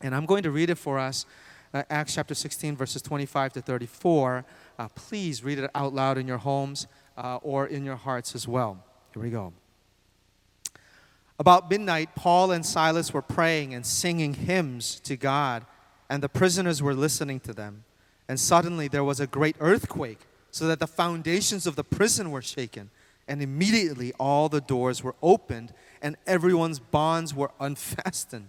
And I'm going to read it for us, Acts chapter 16, verses 25 to 34. Please read it out loud in your homes or in your hearts as well. Here we go. About midnight, Paul and Silas were praying and singing hymns to God, and the prisoners were listening to them. And suddenly there was a great earthquake, so that the foundations of the prison were shaken. And immediately all the doors were opened, and everyone's bonds were unfastened.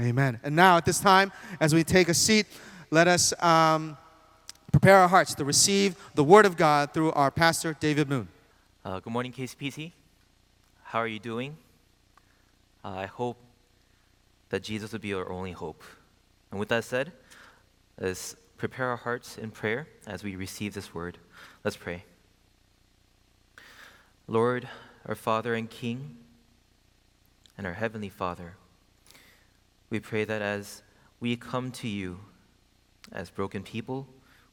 Amen. And now at this time, as we take a seat, let us prepare our hearts to receive the Word of God through our pastor, David Moon. Good morning, KCPC. How are you doing? I hope that Jesus will be our only hope. And with that said, let's prepare our hearts in prayer as we receive this word. Let's pray. Lord, our Father and King, and our Heavenly Father, we pray that as we come to you as broken people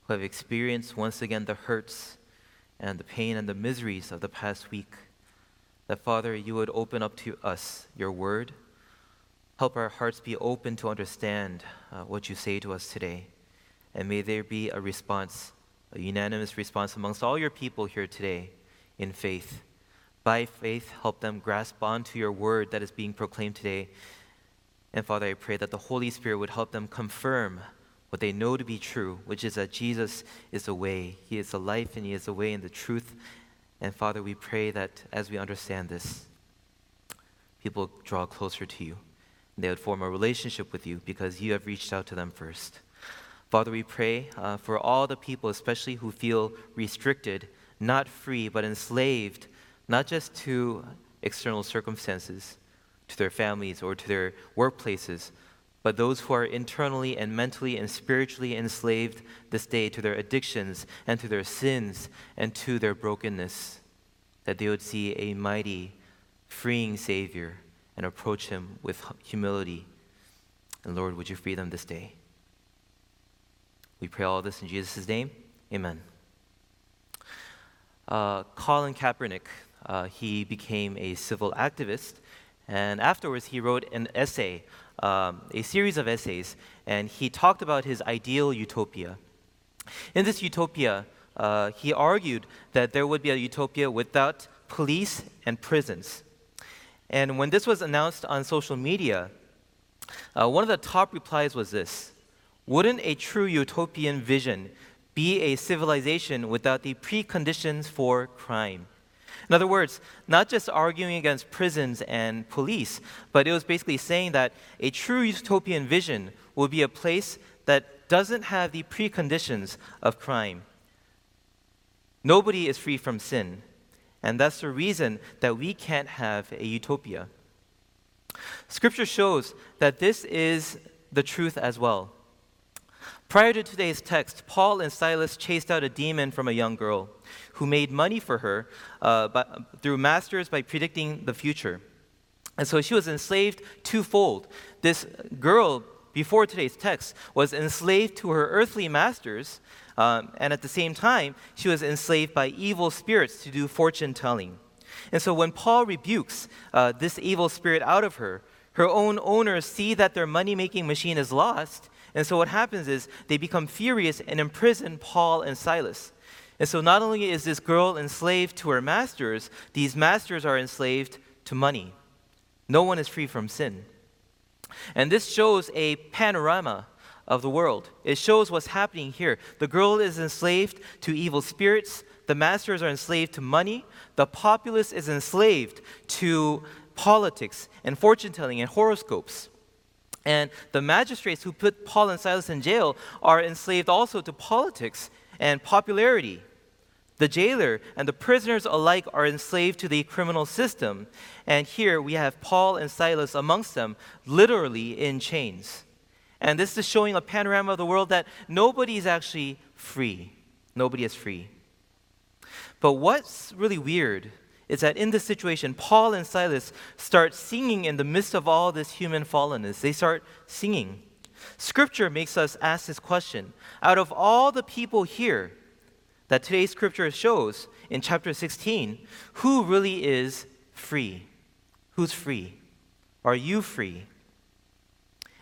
who have experienced once again the hurts and the pain and the miseries of the past week, that, Father, you would open up to us your word. Help our hearts be open to understand what you say to us today. And may there be a response, a unanimous response amongst all your people here today in faith. By faith, help them grasp onto your word that is being proclaimed today. And Father, I pray that the Holy Spirit would help them confirm what they know to be true, which is that Jesus is the way. He is the life, and he is the way and the truth. And Father, we pray that as we understand this, people draw closer to you. They would form a relationship with you because you have reached out to them first. Father, we pray for all the people, especially who feel restricted, not free, but enslaved, not just to external circumstances, to their families or to their workplaces, but those who are internally and mentally and spiritually enslaved this day to their addictions and to their sins and to their brokenness, that they would see a mighty, freeing Savior and approach him with humility. And Lord, would you free them this day? We pray all this in Jesus' name. Amen. Colin Kaepernick, he became a civil activist, and afterwards he wrote an essay, a series of essays, and he talked about his ideal utopia. In this utopia, he argued that there would be a utopia without police and prisons. And when this was announced on social media, one of the top replies was this: "Wouldn't a true utopian vision be a civilization without the preconditions for crime?" In other words, not just arguing against prisons and police, but it was basically saying that a true utopian vision will be a place that doesn't have the preconditions of crime. Nobody is free from sin. And that's the reason that we can't have a utopia. Scripture shows that this is the truth as well. Prior to today's text, Paul and Silas chased out a demon from a young girl who made money for her through masters by predicting the future. And so she was enslaved twofold. This girl, before today's text, was enslaved to her earthly masters, and at the same time, she was enslaved by evil spirits to do fortune-telling. And so when Paul rebukes this evil spirit out of her, her own owners see that their money-making machine is lost, and so what happens is they become furious and imprison Paul and Silas. And so not only is this girl enslaved to her masters, these masters are enslaved to money. No one is free from sin. And this shows a panorama of the world. It shows what's happening here. The girl is enslaved to evil spirits. The masters are enslaved to money. The populace is enslaved to politics and fortune-telling and horoscopes. And the magistrates who put Paul and Silas in jail are enslaved also to politics and popularity. The jailer and the prisoners alike are enslaved to the criminal system. And here we have Paul and Silas amongst them, literally in chains. And this is showing a panorama of the world that nobody is actually free. Nobody is free. But what's really weird is that in this situation, Paul and Silas start singing in the midst of all this human fallenness. They start singing. Scripture makes us ask this question. Out of all the people here that today's scripture shows in chapter 16, who really is free? Who's free? Are you free?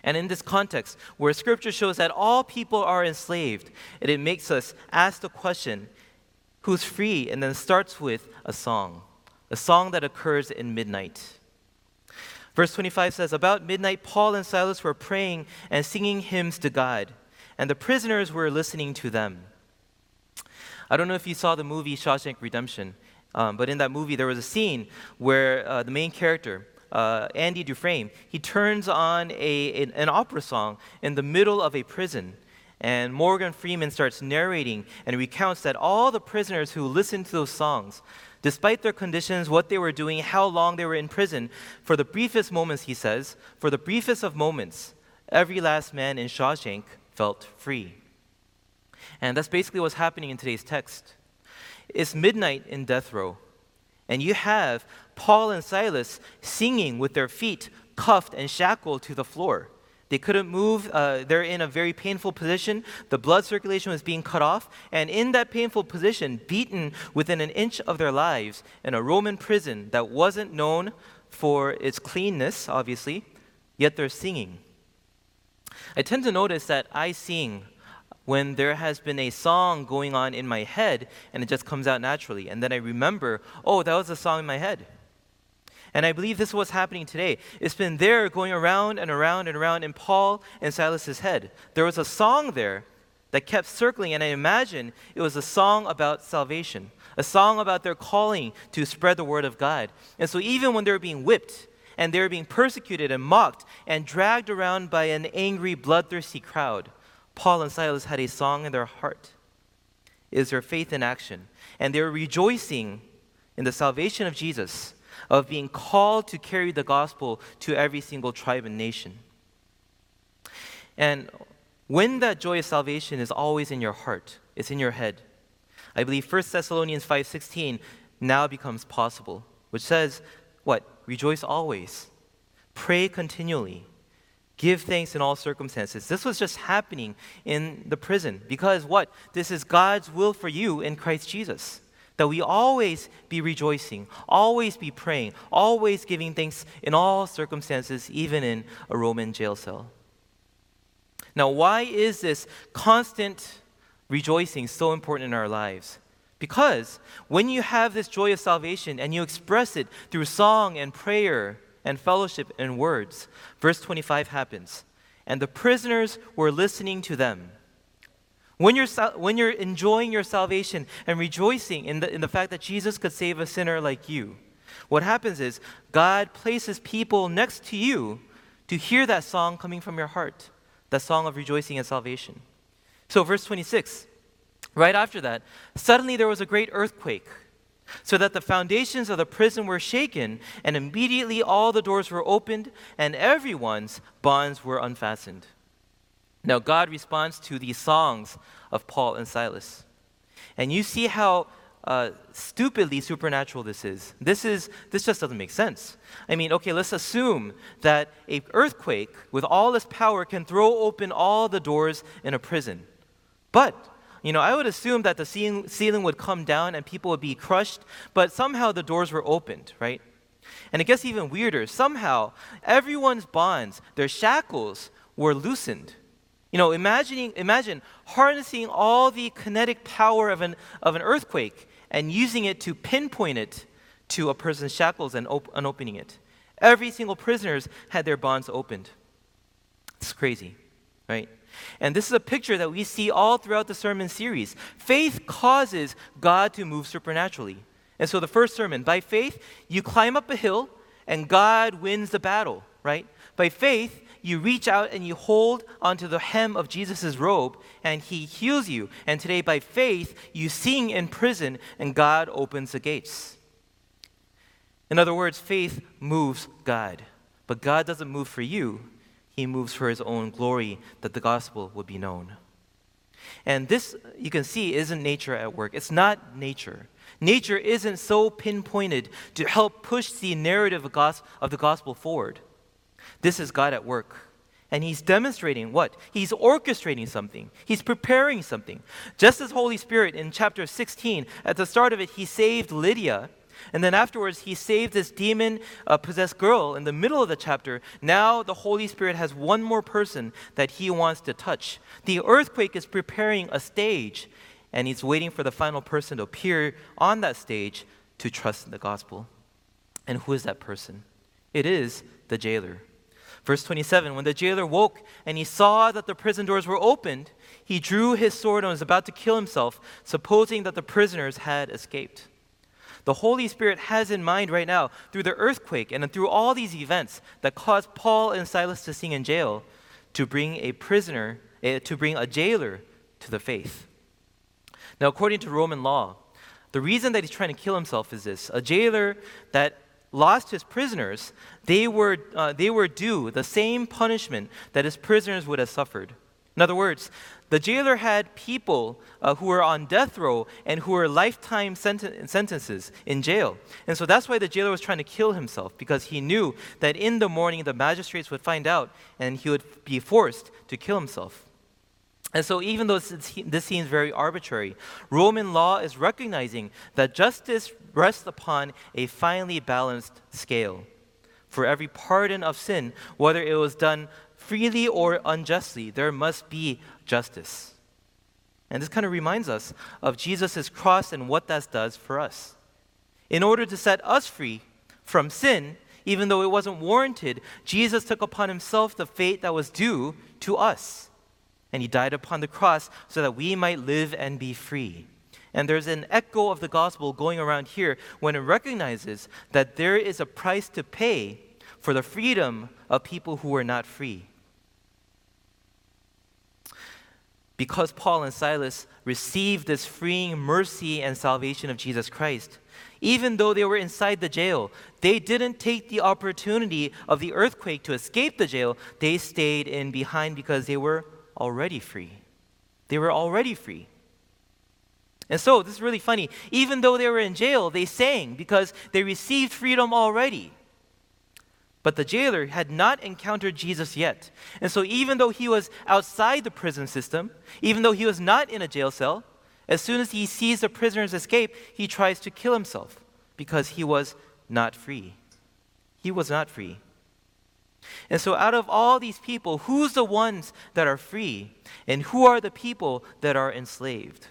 And in this context, where scripture shows that all people are enslaved, it makes us ask the question, who's free? And then starts with a song that occurs in midnight. Verse 25 says, about midnight, Paul and Silas were praying and singing hymns to God, and the prisoners were listening to them. I don't know if you saw the movie Shawshank Redemption, but in that movie there was a scene where the main character, Andy Dufresne, he turns on an opera song in the middle of a prison. And Morgan Freeman starts narrating and recounts that all the prisoners who listened to those songs, despite their conditions, what they were doing, how long they were in prison, for the briefest moments, he says, for the briefest of moments, every last man in Shawshank felt free. And that's basically what's happening in today's text. It's midnight in death row, and you have Paul and Silas singing with their feet cuffed and shackled to the floor. They couldn't move. They're in a very painful position. The blood circulation was being cut off. And in that painful position, beaten within an inch of their lives in a Roman prison that wasn't known for its cleanness, obviously, yet they're singing. I tend to notice that I sing when there has been a song going on in my head and it just comes out naturally. And then I remember, oh, that was a song in my head. And I believe this is what's happening today. It's been there going around and around and around in Paul and Silas's head. There was a song there that kept circling, and I imagine it was a song about salvation, a song about their calling to spread the word of God. And so even when they were being whipped and they were being persecuted and mocked and dragged around by an angry, bloodthirsty crowd, Paul and Silas had a song in their heart. It was their faith in action. And they were rejoicing in the salvation of Jesus, of being called to carry the gospel to every single tribe and nation. And when that joy of salvation is always in your heart, it's in your head, I believe 1 Thessalonians 5:16 now becomes possible, which says, what? Rejoice always, pray continually, give thanks in all circumstances. This was just happening in the prison because what? This is God's will for you in Christ Jesus. That we always be rejoicing, always be praying, always giving thanks in all circumstances, even in a Roman jail cell. Now, why is this constant rejoicing so important in our lives? Because when you have this joy of salvation and you express it through song and prayer and fellowship and words, verse 25 happens, and the prisoners were listening to them. When you're enjoying your salvation and rejoicing in the fact that Jesus could save a sinner like you, what happens is God places people next to you to hear that song coming from your heart, that song of rejoicing and salvation. So verse 26, right after that, suddenly there was a great earthquake, so that the foundations of the prison were shaken, and immediately all the doors were opened, and everyone's bonds were unfastened. Now, God responds to these songs of Paul and Silas. And you see how stupidly supernatural this is. This just doesn't make sense. I mean, okay, let's assume that an earthquake with all its power can throw open all the doors in a prison. But, you know, I would assume that the ceiling would come down and people would be crushed, but somehow the doors were opened, right? And it gets even weirder. Somehow, everyone's bonds, their shackles, were loosened. You know, imagine harnessing all the kinetic power of an earthquake and using it to pinpoint it to a person's shackles and opening it. Every single prisoner had their bonds opened. It's crazy, right? And this is a picture that we see all throughout the sermon series. Faith causes God to move supernaturally. And so the first sermon, by faith, you climb up a hill and God wins the battle, right? By faith, you reach out and you hold onto the hem of Jesus' robe and he heals you. And today, by faith, you sing in prison and God opens the gates. In other words, faith moves God. But God doesn't move for you. He moves for his own glory, that the gospel would be known. And this, you can see, isn't nature at work. It's not nature. Nature isn't so pinpointed to help push the narrative of the gospel forward. This is God at work. And he's demonstrating what? He's orchestrating something. He's preparing something. Just as Holy Spirit in chapter 16, at the start of it, he saved Lydia. And then afterwards, he saved this demon-possessed girl in the middle of the chapter. Now the Holy Spirit has one more person that he wants to touch. The earthquake is preparing a stage, and he's waiting for the final person to appear on that stage to trust in the gospel. And who is that person? It is the jailer. Verse 27, when the jailer woke and he saw that the prison doors were opened, he drew his sword and was about to kill himself, supposing that the prisoners had escaped. The Holy Spirit has in mind right now, through the earthquake and through all these events that caused Paul and Silas to sing in jail, to bring a jailer to the faith. Now, according to Roman law, the reason that he's trying to kill himself is this: a jailer that lost his prisoners, they were due the same punishment that his prisoners would have suffered. In other words, the jailer had people who were on death row and who were lifetime sentences in jail. And so that's why the jailer was trying to kill himself, because he knew that in the morning the magistrates would find out and he would be forced to kill himself. And so even though this seems very arbitrary, Roman law is recognizing that justice rests upon a finely balanced scale. For every pardon of sin, whether it was done freely or unjustly, there must be justice. And this kind of reminds us of Jesus' cross and what that does for us. In order to set us free from sin, even though it wasn't warranted, Jesus took upon himself the fate that was due to us. And he died upon the cross so that we might live and be free. And there's an echo of the gospel going around here when it recognizes that there is a price to pay for the freedom of people who were not free. Because Paul and Silas received this freeing mercy and salvation of Jesus Christ, even though they were inside the jail, they didn't take the opportunity of the earthquake to escape the jail. They stayed in behind because they were already free. They were already free. And so, this is really funny. Even though they were in jail, they sang because they received freedom already. But the jailer had not encountered Jesus yet. And so even though he was outside the prison system, even though he was not in a jail cell, as soon as he sees the prisoner's escape, he tries to kill himself because he was not free. He was not free. And so out of all these people, who's the ones that are free? And who are the people that are enslaved?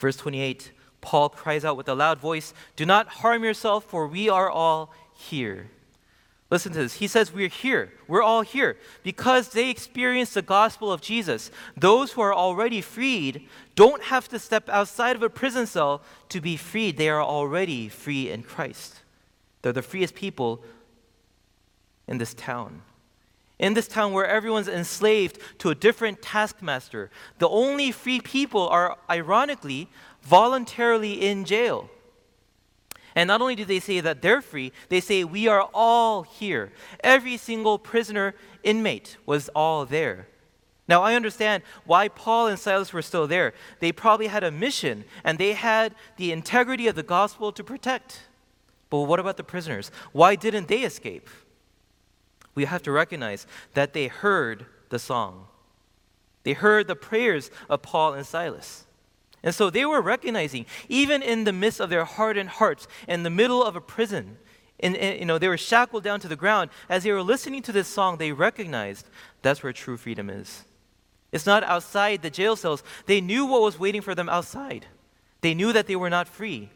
Verse 28, Paul cries out with a loud voice, "Do not harm yourself, for we are all here." Listen to this. He says we're here. We're all here. Because they experienced the gospel of Jesus, those who are already freed don't have to step outside of a prison cell to be freed. They are already free in Christ. They're the freest people in this town. In this town where everyone's enslaved to a different taskmaster, the only free people are, ironically, voluntarily in jail. And not only do they say that they're free, they say we are all here. Every single prisoner inmate was all there. Now I understand why Paul and Silas were still there. They probably had a mission and they had the integrity of the gospel to protect. But what about the prisoners? Why didn't they escape? We have to recognize that they heard the song. They heard the prayers of Paul and Silas. And so they were recognizing, even in the midst of their hardened hearts, in the middle of a prison, they were shackled down to the ground. As they were listening to this song, they recognized that's where true freedom is. It's not outside the jail cells. They knew what was waiting for them outside. They knew that they were not free.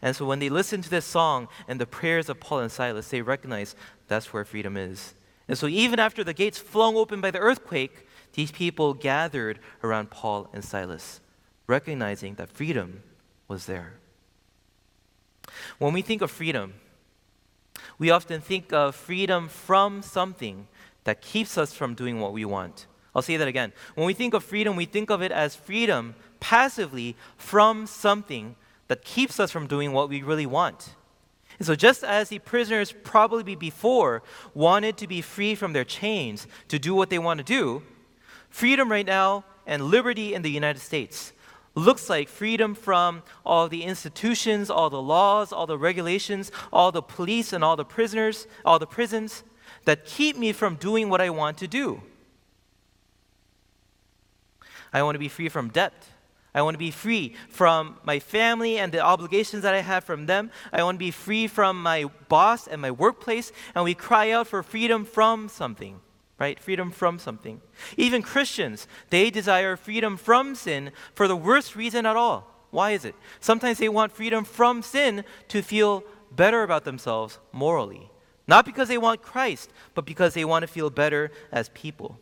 And so when they listened to this song and the prayers of Paul and Silas, they recognized that's where freedom is. And so even after the gates flung open by the earthquake, these people gathered around Paul and Silas, recognizing that freedom was there. When we think of freedom, we often think of freedom from something that keeps us from doing what we want. I'll say that again. When we think of freedom, we think of it as freedom passively from something that keeps us from doing what we really want. And so just as the prisoners probably before wanted to be free from their chains to do what they want to do, freedom right now and liberty in the United States looks like freedom from all the institutions, all the laws, all the regulations, all the police and all the prisoners, all the prisons that keep me from doing what I want to do. I want to be free from debt. I want to be free from my family and the obligations that I have from them. I want to be free from my boss and my workplace. And we cry out for freedom from something, right? Freedom from something. Even Christians, they desire freedom from sin for the worst reason at all. Why is it? Sometimes they want freedom from sin to feel better about themselves morally. Not because they want Christ, but because they want to feel better as people.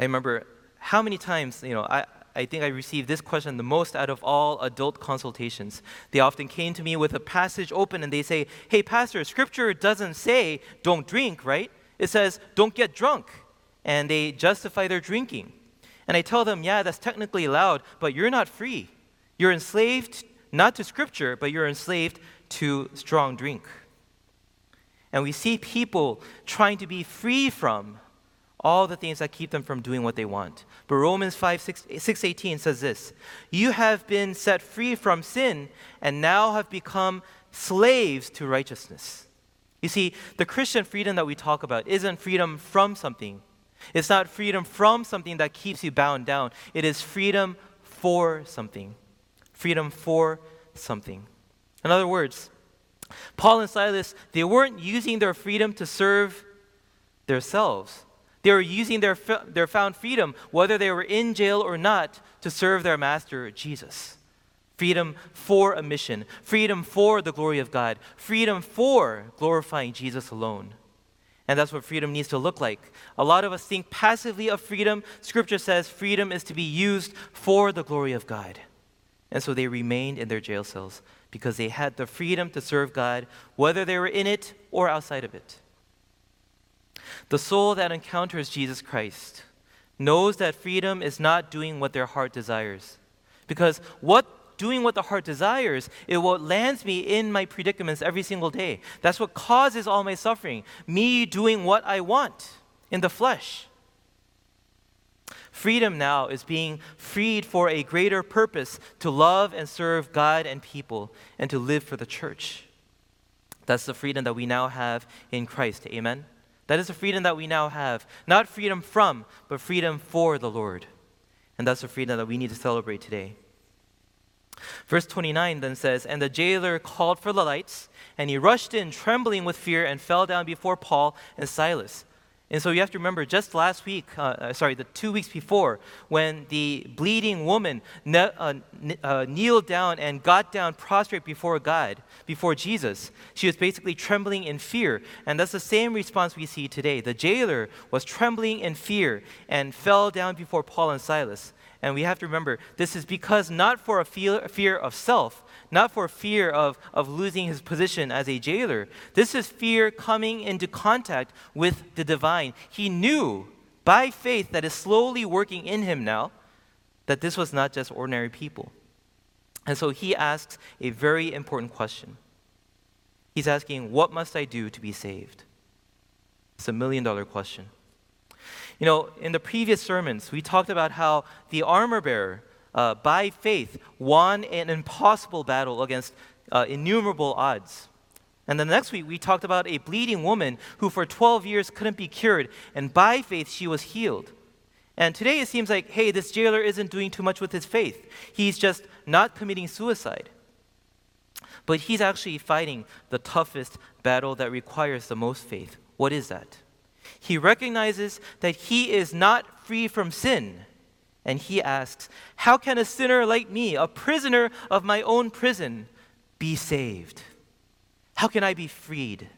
I remember how many times, I think I received this question the most out of all adult consultations. They often came to me with a passage open and they say, hey, pastor, scripture doesn't say don't drink, right? It says don't get drunk. And they justify their drinking. And I tell them, yeah, that's technically allowed, but you're not free. You're enslaved not to scripture, but you're enslaved to strong drink. And we see people trying to be free from all the things that keep them from doing what they want. But Romans 6:18 says this, you have been set free from sin and now have become slaves to righteousness. You see, the Christian freedom that we talk about isn't freedom from something. It's not freedom from something that keeps you bound down. It is freedom for something. Freedom for something. In other words, Paul and Silas, they weren't using their freedom to serve themselves. They were using their found freedom, whether they were in jail or not, to serve their master, Jesus. Freedom for a mission. Freedom for the glory of God. Freedom for glorifying Jesus alone. And that's what freedom needs to look like. A lot of us think passively of freedom. Scripture says freedom is to be used for the glory of God. And so they remained in their jail cells because they had the freedom to serve God, whether they were in it or outside of it. The soul that encounters Jesus Christ knows that freedom is not doing what their heart desires. Because doing what the heart desires is what lands me in my predicaments every single day. That's what causes all my suffering. Me doing what I want in the flesh. Freedom now is being freed for a greater purpose to love and serve God and people and to live for the church. That's the freedom that we now have in Christ. Amen? That is the freedom that we now have. Not freedom from, but freedom for the Lord. And that's the freedom that we need to celebrate today. Verse 29 then says, and the jailer called for the lights, and he rushed in, trembling with fear, and fell down before Paul and Silas. And so you have to remember, just last week, the 2 weeks before, when the bleeding woman kneeled down and got down prostrate before God, before Jesus, she was basically trembling in fear. And that's the same response we see today. The jailer was trembling in fear and fell down before Paul and Silas. And we have to remember, this is because not for a fear of self, not for fear of losing his position as a jailer. This is fear coming into contact with the divine. He knew by faith that is slowly working in him now that this was not just ordinary people. And so he asks a very important question. He's asking, what must I do to be saved? It's a million-dollar question. In the previous sermons, we talked about how the armor bearer, by faith, won an impossible battle against innumerable odds. And the next week, we talked about a bleeding woman who for 12 years couldn't be cured, and by faith, she was healed. And today, it seems like, hey, this jailer isn't doing too much with his faith. He's just not committing suicide. But he's actually fighting the toughest battle that requires the most faith. What is that? He recognizes that he is not free from sin. And he asks, how can a sinner like me, a prisoner of my own prison, be saved? How can I be freed?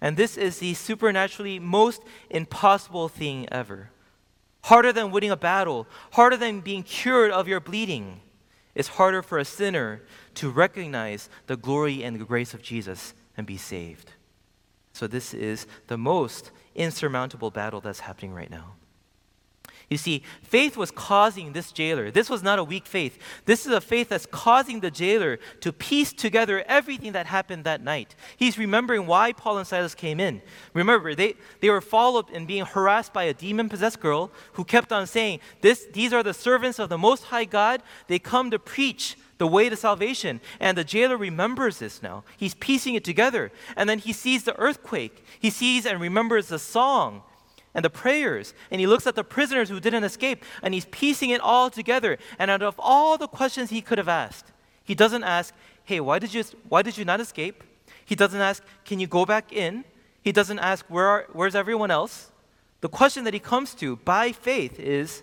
And this is the supernaturally most impossible thing ever. Harder than winning a battle, harder than being cured of your bleeding. It's harder for a sinner to recognize the glory and the grace of Jesus and be saved. So this is the most insurmountable battle that's happening right now. You see, faith was causing this jailer. This was not a weak faith. This is a faith that's causing the jailer to piece together everything that happened that night. He's remembering why Paul and Silas came in. Remember, they were followed and being harassed by a demon-possessed girl who kept on saying, these are the servants of the Most High God. They come to preach the way to salvation. And the jailer remembers this now. He's piecing it together. And then he sees the earthquake. He sees and remembers the song and the prayers, and he looks at the prisoners who didn't escape, and he's piecing it all together. And out of all the questions he could have asked, he doesn't ask, hey, why did you not escape? He doesn't ask, can you go back in? He doesn't ask, where's everyone else? The question that he comes to by faith is,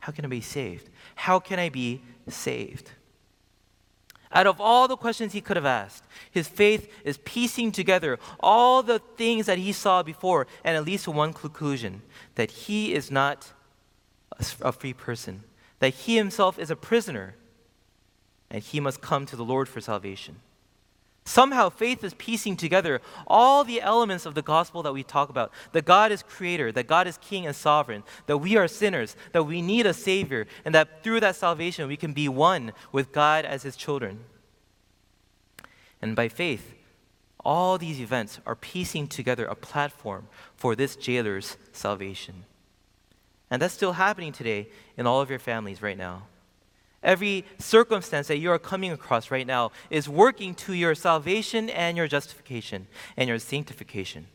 how can I be saved? How can I be saved? Out of all the questions he could have asked, his faith is piecing together all the things that he saw before, and at least one conclusion, that he is not a free person, that he himself is a prisoner, and he must come to the Lord for salvation. Somehow, faith is piecing together all the elements of the gospel that we talk about, that God is creator, that God is king and sovereign, that we are sinners, that we need a savior, and that through that salvation, we can be one with God as his children. And by faith, all these events are piecing together a platform for this jailer's salvation. And that's still happening today in all of your families right now. Every circumstance that you are coming across right now is working to your salvation and your justification and your sanctification.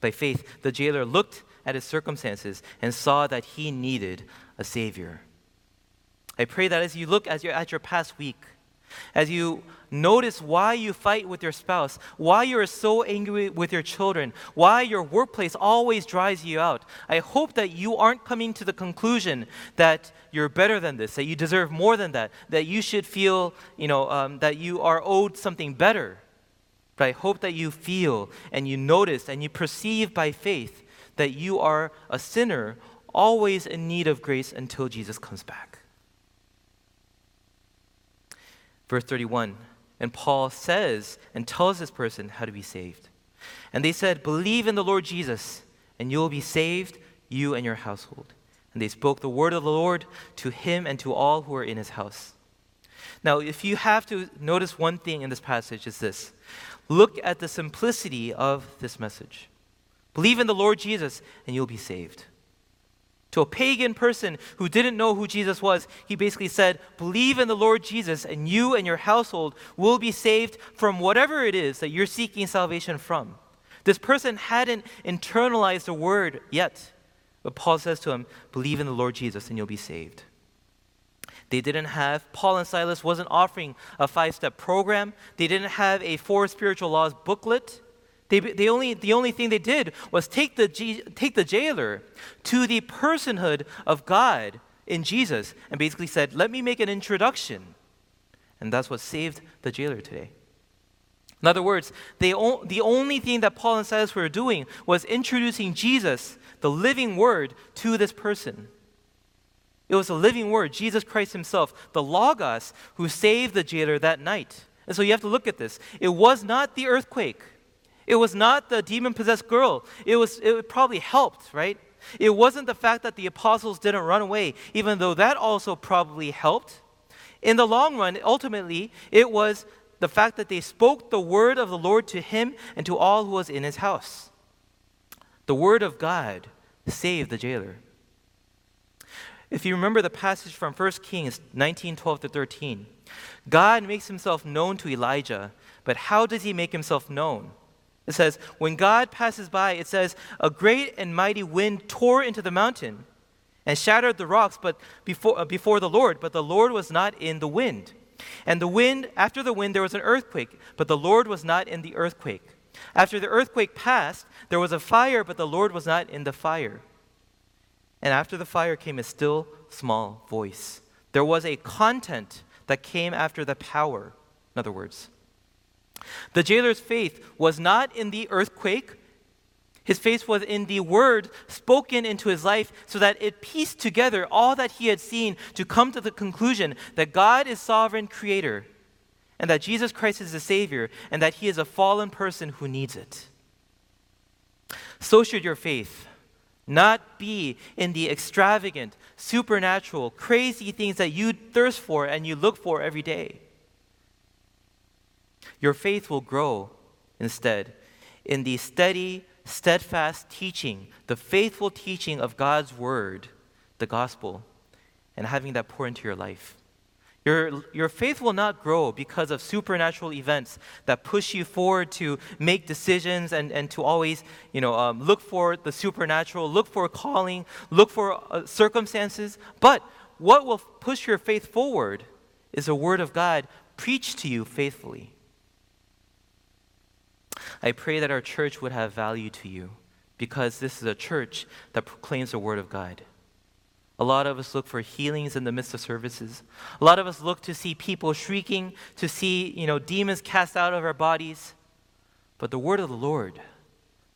By faith, the jailer looked at his circumstances and saw that he needed a Savior. I pray that as you look at your past week, as you notice why you fight with your spouse, why you are so angry with your children, why your workplace always drives you out, I hope that you aren't coming to the conclusion that you're better than this, that you deserve more than that, that you should feel, that you are owed something better. But I hope that you feel and you notice and you perceive by faith that you are a sinner always in need of grace until Jesus comes back. Verse 31, and Paul says and tells this person how to be saved. And they said, believe in the Lord Jesus, and you will be saved, you and your household. And they spoke the word of the Lord to him and to all who were in his house. Now, if you have to notice one thing in this passage, it's this. Look at the simplicity of this message. Believe in the Lord Jesus, and you'll be saved. To a pagan person who didn't know who Jesus was, he basically said, believe in the Lord Jesus, and you and your household will be saved from whatever it is that you're seeking salvation from. This person hadn't internalized the word yet, but Paul says to him, believe in the Lord Jesus, and you'll be saved. They didn't have, Paul and Silas wasn't offering a 5-step program. They didn't have a 4 spiritual laws booklet. The only thing they did was take the jailer to the personhood of God in Jesus and basically said, let me make an introduction. And that's what saved the jailer today. In other words, the only thing that Paul and Silas were doing was introducing Jesus, the living word, to this person. It was the living word, Jesus Christ himself, the Logos, who saved the jailer that night. And so you have to look at this. It was not the earthquake. It was not the demon-possessed girl. It probably helped, right? It wasn't the fact that the apostles didn't run away, even though that also probably helped. In the long run, ultimately, it was the fact that they spoke the word of the Lord to him and to all who was in his house. The word of God saved the jailer. If you remember the passage from 1 Kings 19:12-13, God makes himself known to Elijah, but how does he make himself known? It says, when God passes by, it says, a great and mighty wind tore into the mountain and shattered the rocks before the Lord, but the Lord was not in the wind. And after the wind, there was an earthquake, but the Lord was not in the earthquake. After the earthquake passed, there was a fire, but the Lord was not in the fire. And after the fire came a still, small voice. There was a content that came after the power, in other words. The jailer's faith was not in the earthquake. His faith was in the word spoken into his life so that it pieced together all that he had seen to come to the conclusion that God is sovereign creator and that Jesus Christ is the Savior and that he is a fallen person who needs it. So should your faith not be in the extravagant, supernatural, crazy things that you thirst for and you look for every day. Your faith will grow instead in the steady, steadfast teaching, the faithful teaching of God's word, the gospel, and having that pour into your life. Your faith will not grow because of supernatural events that push you forward to make decisions and to always, look for the supernatural, look for calling, look for circumstances. But what will push your faith forward is the word of God preached to you faithfully. I pray that our church would have value to you because this is a church that proclaims the word of God. A lot of us look for healings in the midst of services. A lot of us look to see people shrieking, to see, demons cast out of our bodies. But the word of the Lord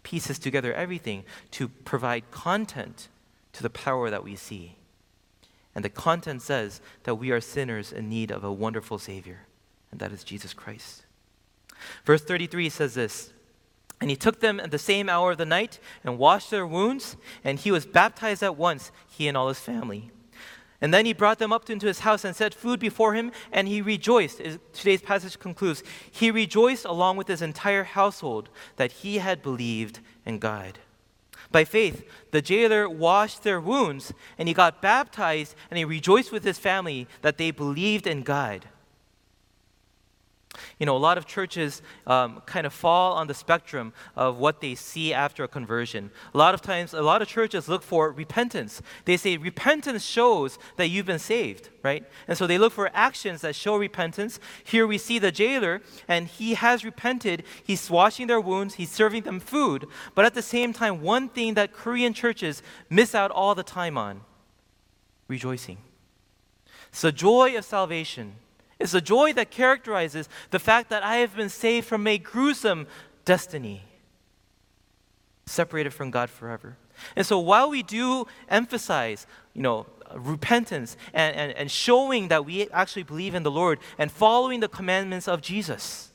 pieces together everything to provide content to the power that we see. And the content says that we are sinners in need of a wonderful Savior, and that is Jesus Christ. Verse 33 says this, "And he took them at the same hour of the night and washed their wounds, and he was baptized at once, he and all his family. And then he brought them up into his house and set food before him, and he rejoiced." Today's passage concludes, "He rejoiced along with his entire household that he had believed in God." By faith, the jailer washed their wounds, and he got baptized, and he rejoiced with his family that they believed in God. A lot of churches kind of fall on the spectrum of what they see after a conversion. A lot of times, a lot of churches look for repentance. They say repentance shows that you've been saved, right? And so they look for actions that show repentance. Here we see the jailer, and he has repented. He's washing their wounds. He's serving them food. But at the same time, one thing that Korean churches miss out all the time on, rejoicing. It's the joy of salvation. It's the joy that characterizes the fact that I have been saved from a gruesome destiny, separated from God forever. And so while we do emphasize, repentance and showing that we actually believe in the Lord and following the commandments of Jesus,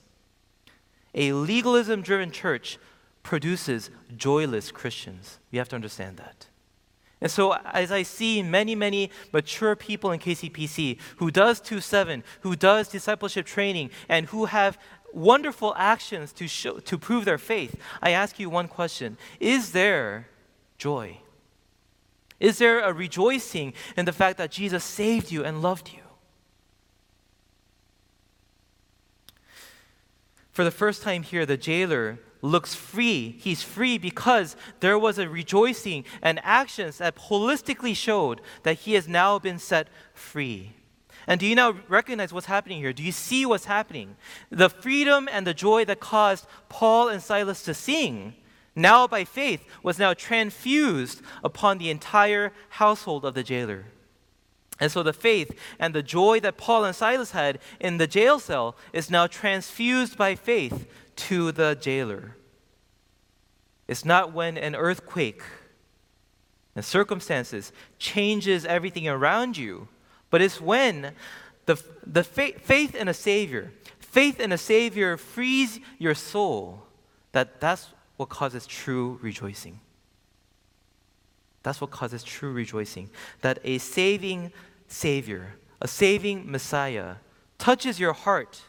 a legalism-driven church produces joyless Christians. We have to understand that. And so as I see many, many mature people in KCPC who does 2-7, who does discipleship training, and who have wonderful actions to prove their faith, I ask you one question. Is there joy? Is there a rejoicing in the fact that Jesus saved you and loved you? For the first time here, the jailer looks free. He's free because there was a rejoicing and actions that holistically showed that he has now been set free. And do you now recognize what's happening here? Do you see what's happening? The freedom and the joy that caused Paul and Silas to sing, now by faith, was now transfused upon the entire household of the jailer. And so the faith and the joy that Paul and Silas had in the jail cell is now transfused by faith to the jailer. It's not when an earthquake and circumstances changes everything around you, but it's when the faith in a Savior frees your soul, that's what causes true rejoicing. That's what causes true rejoicing, that a saving Savior, a saving Messiah touches your heart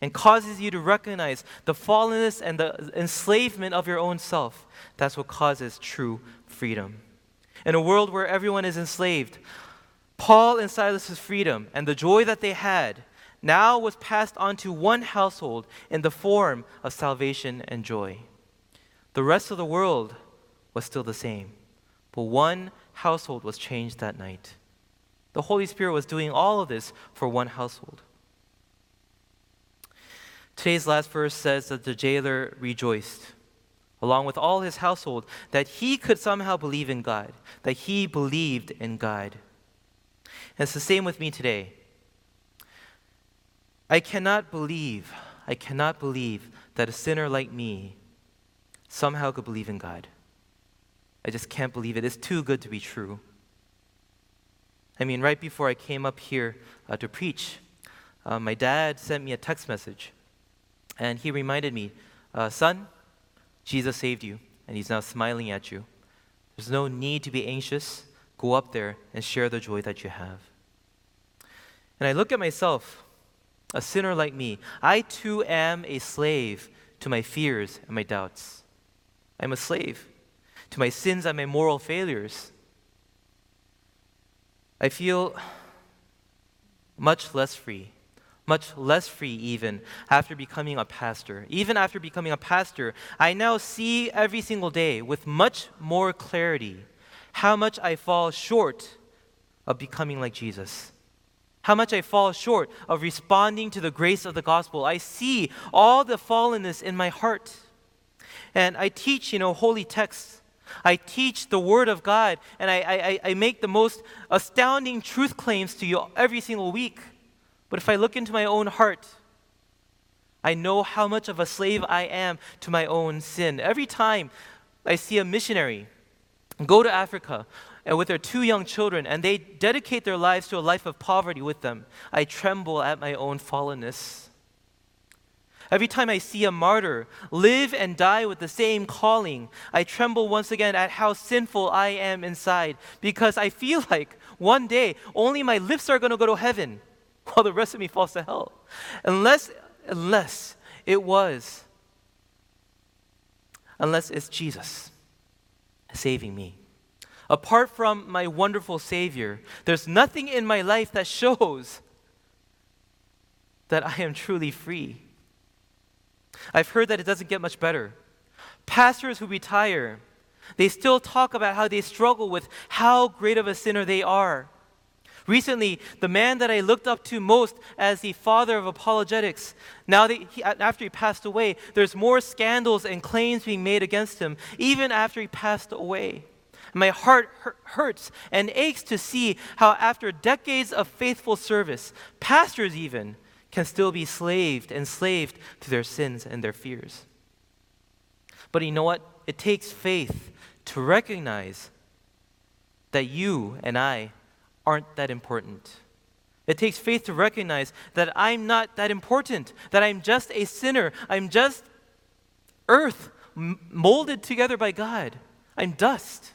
and causes you to recognize the fallenness and the enslavement of your own self. That's what causes true freedom. In a world where everyone is enslaved, Paul and Silas' freedom and the joy that they had now was passed on to one household in the form of salvation and joy. The rest of the world was still the same, but one household was changed that night. The Holy Spirit was doing all of this for one household. Today's last verse says that the jailer rejoiced, along with all his household, that he could somehow believe in God, that he believed in God. And it's the same with me today. I cannot believe, I cannot believe that a sinner like me somehow could believe in God. I just can't believe it. It's too good to be true. I mean, right before I came up here to preach, my dad sent me a text message, and he reminded me, son, Jesus saved you, and he's now smiling at you. There's no need to be anxious. Go up there and share the joy that you have. And I look at myself, a sinner like me. I too am a slave to my fears and my doubts. I'm a slave to my sins and my moral failures. I feel much less free even after becoming a pastor. Even after becoming a pastor, I now see every single day with much more clarity how much I fall short of becoming like Jesus. How much I fall short of responding to the grace of the gospel. I see all the fallenness in my heart. And I teach, holy texts. I teach the Word of God, and I make the most astounding truth claims to you every single week. But if I look into my own heart, I know how much of a slave I am to my own sin. Every time I see a missionary go to Africa and with their 2 young children, and they dedicate their lives to a life of poverty with them, I tremble at my own fallenness. Every time I see a martyr live and die with the same calling, I tremble once again at how sinful I am inside, because I feel like one day only my lips are going to go to heaven while the rest of me falls to hell. Unless it's Jesus saving me. Apart from my wonderful Savior, there's nothing in my life that shows that I am truly free. I've heard that it doesn't get much better. Pastors who retire, they still talk about how they struggle with how great of a sinner they are. Recently, the man that I looked up to most as the father of apologetics, now that after he passed away, there's more scandals and claims being made against him, even after he passed away. My heart hurts and aches to see how after decades of faithful service, pastors even, can still be enslaved to their sins and their fears. But you know what? It takes faith to recognize that you and I aren't that important. It takes faith to recognize that I'm not that important, that I'm just a sinner. I'm just earth molded together by God. I'm dust.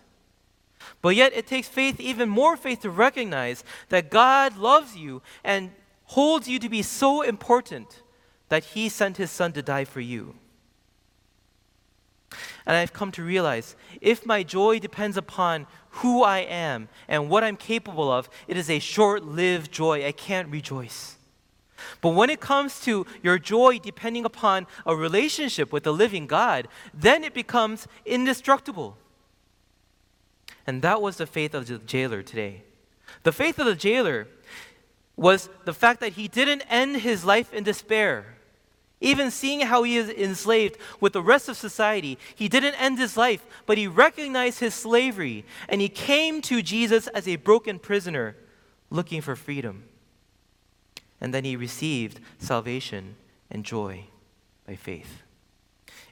But yet it takes faith, even more faith, to recognize that God loves you and holds you to be so important that he sent his son to die for you. And I've come to realize, if my joy depends upon who I am and what I'm capable of, it is a short-lived joy. I can't rejoice. But when it comes to your joy depending upon a relationship with the living God, then it becomes indestructible. And that was the faith of the jailer today. The faith of the jailer was the fact that he didn't end his life in despair. Even seeing how he is enslaved with the rest of society, he didn't end his life, but he recognized his slavery, and he came to Jesus as a broken prisoner looking for freedom. And then he received salvation and joy by faith.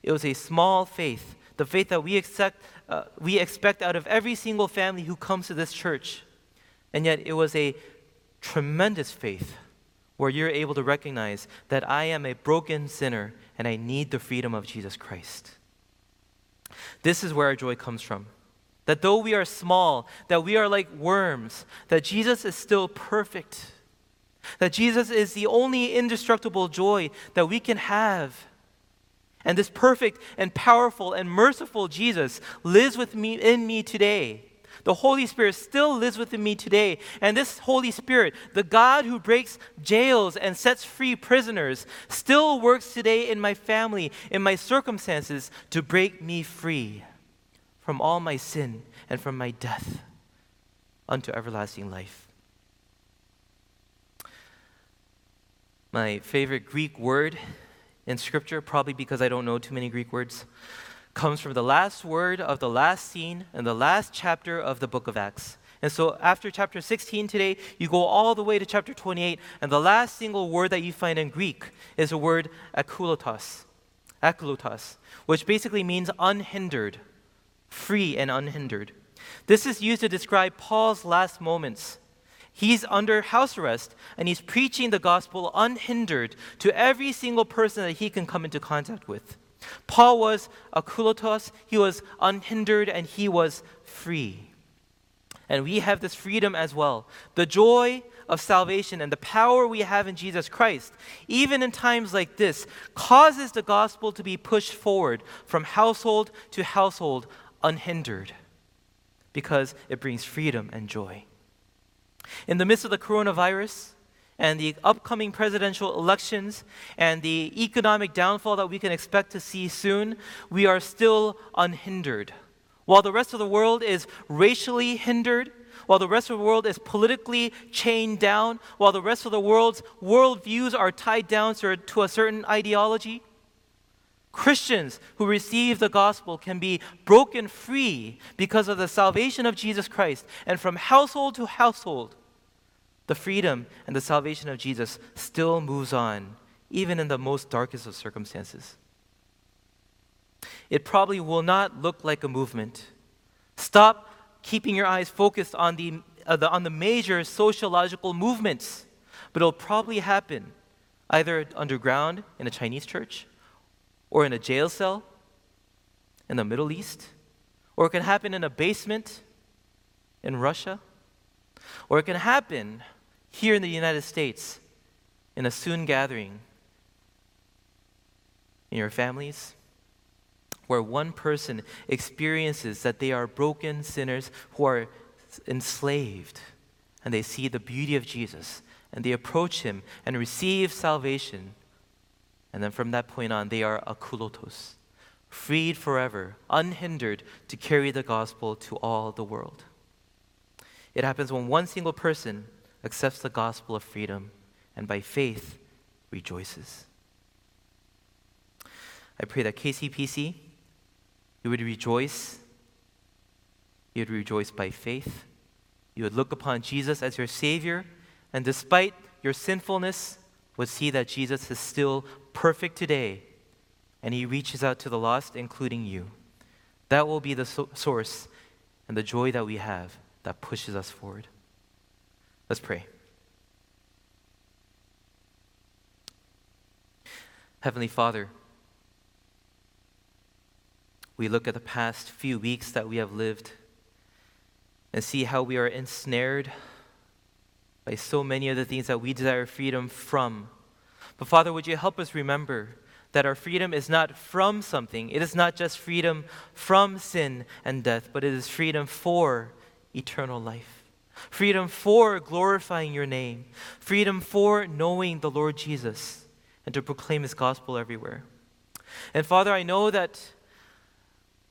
It was a small faith, the faith that we expect out of every single family who comes to this church. And yet it was a tremendous faith where you're able to recognize that I am a broken sinner and I need the freedom of Jesus Christ. This is where our joy comes from. That though we are small, that we are like worms, that Jesus is still perfect. That Jesus is the only indestructible joy that we can have. And this perfect and powerful and merciful Jesus lives in me today. The Holy Spirit still lives within me today. And this Holy Spirit, the God who breaks jails and sets free prisoners, still works today in my family, in my circumstances, to break me free from all my sin and from my death unto everlasting life. My favorite Greek word in Scripture, probably because I don't know too many Greek words, comes from the last word of the last scene and the last chapter of the book of Acts. And so after chapter 16 today, you go all the way to chapter 28, and the last single word that you find in Greek is the word akoulotos, which basically means unhindered, free and unhindered. This is used to describe Paul's last moments. He's under house arrest, and he's preaching the gospel unhindered to every single person that he can come into contact with. Paul was akoulotos, he was unhindered, and he was free. And we have this freedom as well. The joy of salvation and the power we have in Jesus Christ, even in times like this, causes the gospel to be pushed forward from household to household unhindered, because it brings freedom and joy. In the midst of the coronavirus and the upcoming presidential elections and the economic downfall that we can expect to see soon, we are still unhindered. While the rest of the world is racially hindered, while the rest of the world is politically chained down, while the rest of the world's worldviews are tied down to a certain ideology, Christians who receive the gospel can be broken free because of the salvation of Jesus Christ. And from household to household, the freedom and the salvation of Jesus still moves on, even in the most darkest of circumstances. It probably will not look like a movement. Stop keeping your eyes focused on the major sociological movements, but it'll probably happen either underground in a Chinese church, or in a jail cell in the Middle East, or it can happen in a basement in Russia, or it can happen here in the United States in a soon gathering in your families, where one person experiences that they are broken sinners who are enslaved, and they see the beauty of Jesus, and they approach him and receive salvation. And then from that point on, they are akoulotos, freed forever, unhindered to carry the gospel to all the world. It happens when one single person accepts the gospel of freedom and by faith rejoices. I pray that KCPC, you would rejoice by faith. You would look upon Jesus as your Savior, and despite your sinfulness, would see that Jesus is still perfect today, and he reaches out to the lost, including you. That will be the source and the joy that we have that pushes us forward. Let's pray. Heavenly Father, we look at the past few weeks that we have lived and see how we are ensnared by so many of the things that we desire freedom from. But Father, would you help us remember that our freedom is not from something. It is not just freedom from sin and death, but it is freedom for eternal life. Freedom for glorifying your name. Freedom for knowing the Lord Jesus and to proclaim his gospel everywhere. And Father, I know that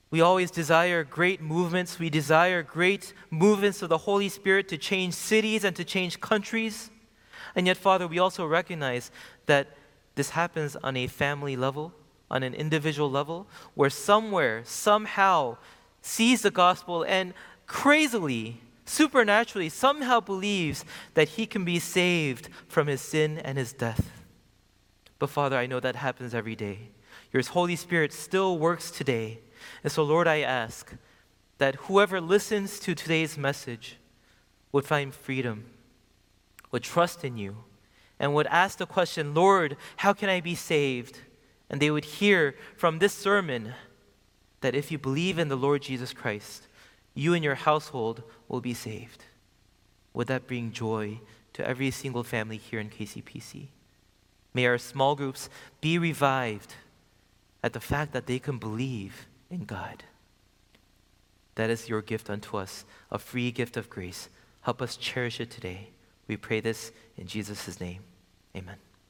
we always desire great movements. We desire great movements of the Holy Spirit to change cities and to change countries. And yet, Father, we also recognize that this happens on a family level, on an individual level, where somewhere, somehow sees the gospel and crazily, supernaturally, somehow believes that he can be saved from his sin and his death. But Father, I know that happens every day. Your Holy Spirit still works today. And so, Lord, I ask that whoever listens to today's message would find freedom, would trust in you, and would ask the question, Lord, how can I be saved? And they would hear from this sermon that if you believe in the Lord Jesus Christ, you and your household will be saved. Would that bring joy to every single family here in KCPC? May our small groups be revived at the fact that they can believe in God. That is your gift unto us, a free gift of grace. Help us cherish it today. We pray this in Jesus' name. Amen.